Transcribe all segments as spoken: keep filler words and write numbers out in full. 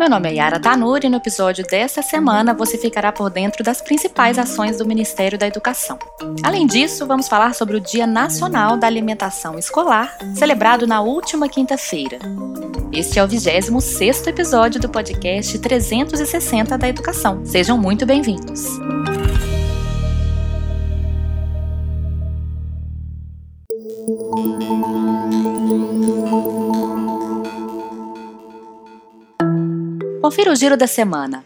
Meu nome é Yara Tanuri e no episódio desta semana você ficará por dentro das principais ações do Ministério da Educação. Além disso, vamos falar sobre o Dia Nacional da Alimentação Escolar, celebrado na última quinta-feira. Este é o vigésimo sexto episódio do podcast trezentos e sessenta da Educação. Sejam muito bem-vindos! Confira o giro da semana.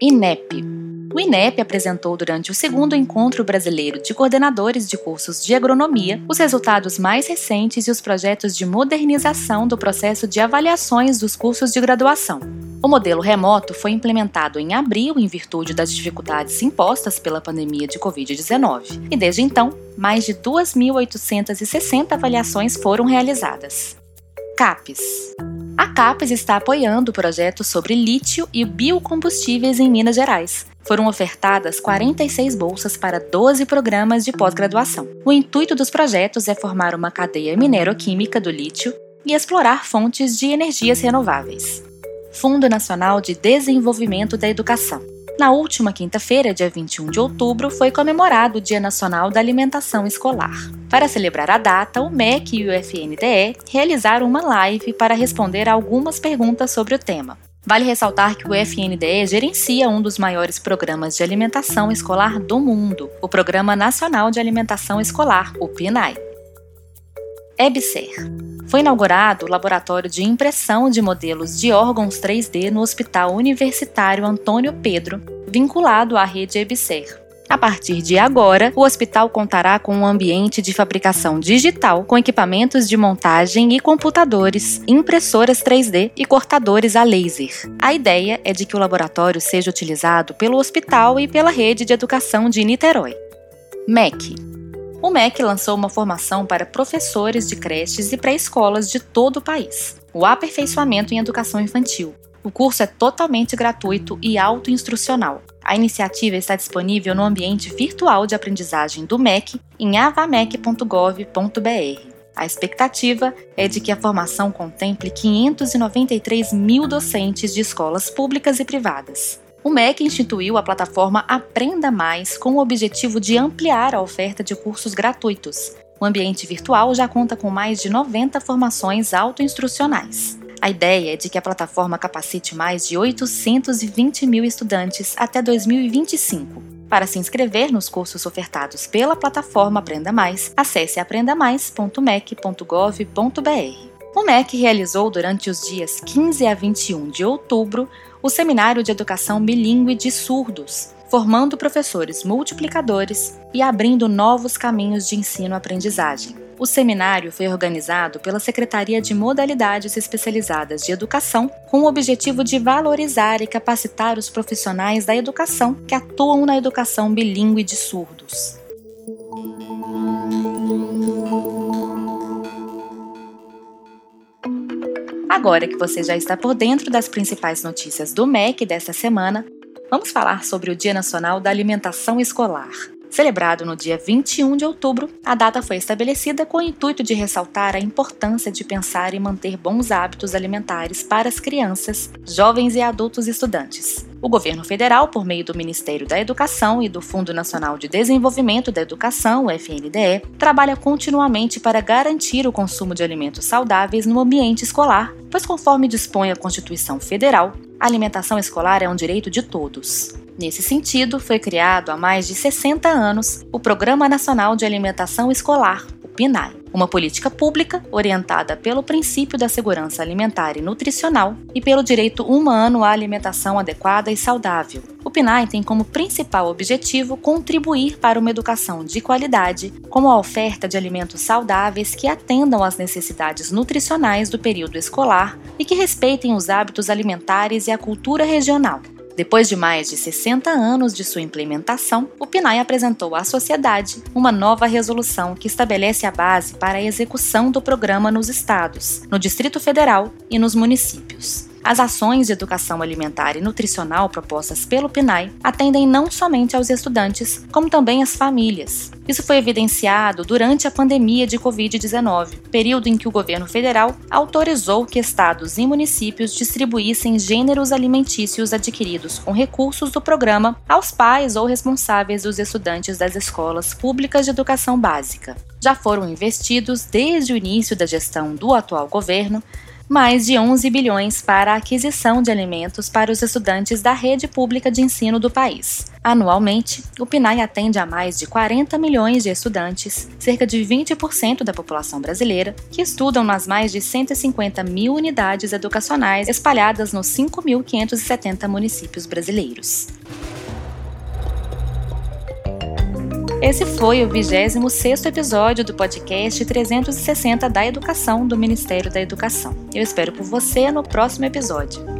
I N E P. O I N E P apresentou durante o segundo Encontro Brasileiro de Coordenadores de Cursos de Agronomia os resultados mais recentes e os projetos de modernização do processo de avaliações dos cursos de graduação. O modelo remoto foi implementado em abril em virtude das dificuldades impostas pela pandemia de covid dezenove e, desde então, mais de duas mil oitocentas e sessenta avaliações foram realizadas. CAPES. A CAPES está apoiando o projeto sobre lítio e biocombustíveis em Minas Gerais. Foram ofertadas quarenta e seis bolsas para doze programas de pós-graduação. O intuito dos projetos é formar uma cadeia mineroquímica do lítio e explorar fontes de energias renováveis. Fundo Nacional de Desenvolvimento da Educação. Na última quinta-feira, dia vinte e um de outubro, foi comemorado o Dia Nacional da Alimentação Escolar. Para celebrar a data, o M E C e o F N D E realizaram uma live para responder a algumas perguntas sobre o tema. Vale ressaltar que o F N D E gerencia um dos maiores programas de alimentação escolar do mundo, o Programa Nacional de Alimentação Escolar, o P N A E. Ebserh. Foi inaugurado o Laboratório de Impressão de Modelos de Órgãos três D no Hospital Universitário Antônio Pedro, vinculado à rede Ebserh. A partir de agora, o hospital contará com um ambiente de fabricação digital, com equipamentos de montagem e computadores, impressoras três D e cortadores a laser. A ideia é de que o laboratório seja utilizado pelo hospital e pela rede de educação de Niterói. M E C. O M E C lançou uma formação para professores de creches e pré-escolas de todo o país, o Aperfeiçoamento em Educação Infantil. O curso é totalmente gratuito e autoinstrucional. A iniciativa está disponível no ambiente virtual de aprendizagem do M E C em avamec ponto gov ponto br. A expectativa é de que a formação contemple quinhentos e noventa e três mil docentes de escolas públicas e privadas. O M E C instituiu a plataforma Aprenda Mais com o objetivo de ampliar a oferta de cursos gratuitos. O ambiente virtual já conta com mais de noventa formações autoinstrucionais. A ideia é de que a plataforma capacite mais de oitocentos e vinte mil estudantes até dois mil e vinte e cinco. Para se inscrever nos cursos ofertados pela plataforma Aprenda Mais, acesse aprenda mais ponto mec ponto gov ponto br. O M E C realizou durante os dias quinze a vinte e um de outubro o Seminário de Educação Bilíngue de Surdos, formando professores multiplicadores e abrindo novos caminhos de ensino-aprendizagem. O seminário foi organizado pela Secretaria de Modalidades Especializadas de Educação com o objetivo de valorizar e capacitar os profissionais da educação que atuam na educação bilíngue de surdos. Agora que você já está por dentro das principais notícias do M E C desta semana, vamos falar sobre o Dia Nacional da Alimentação Escolar. Celebrado no dia vinte e um de outubro, a data foi estabelecida com o intuito de ressaltar a importância de pensar e manter bons hábitos alimentares para as crianças, jovens e adultos estudantes. O governo federal, por meio do Ministério da Educação e do Fundo Nacional de Desenvolvimento da Educação, o F N D E, trabalha continuamente para garantir o consumo de alimentos saudáveis no ambiente escolar, pois conforme dispõe a Constituição Federal, a alimentação escolar é um direito de todos. Nesse sentido, foi criado há mais de sessenta anos o Programa Nacional de Alimentação Escolar, o P N A E, uma política pública orientada pelo princípio da segurança alimentar e nutricional e pelo direito humano à alimentação adequada e saudável. O P N A E tem como principal objetivo contribuir para uma educação de qualidade, como a oferta de alimentos saudáveis que atendam às necessidades nutricionais do período escolar e que respeitem os hábitos alimentares e a cultura regional. Depois de mais de sessenta anos de sua implementação, o P N A E apresentou à sociedade uma nova resolução que estabelece a base para a execução do programa nos estados, no Distrito Federal e nos municípios. As ações de educação alimentar e nutricional propostas pelo P N A E atendem não somente aos estudantes, como também às famílias. Isso foi evidenciado durante a pandemia de covid dezenove, período em que o governo federal autorizou que estados e municípios distribuíssem gêneros alimentícios adquiridos com recursos do programa aos pais ou responsáveis dos estudantes das escolas públicas de educação básica. Já foram investidos, desde o início da gestão do atual governo, mais de onze bilhões para a aquisição de alimentos para os estudantes da rede pública de ensino do país. Anualmente, o P N A E atende a mais de quarenta milhões de estudantes, cerca de vinte por cento da população brasileira, que estudam nas mais de cento e cinquenta mil unidades educacionais espalhadas nos cinco mil quinhentos e setenta municípios brasileiros. Esse foi o vigésimo sexto episódio do podcast trezentos e sessenta da Educação do Ministério da Educação. Eu espero por você no próximo episódio.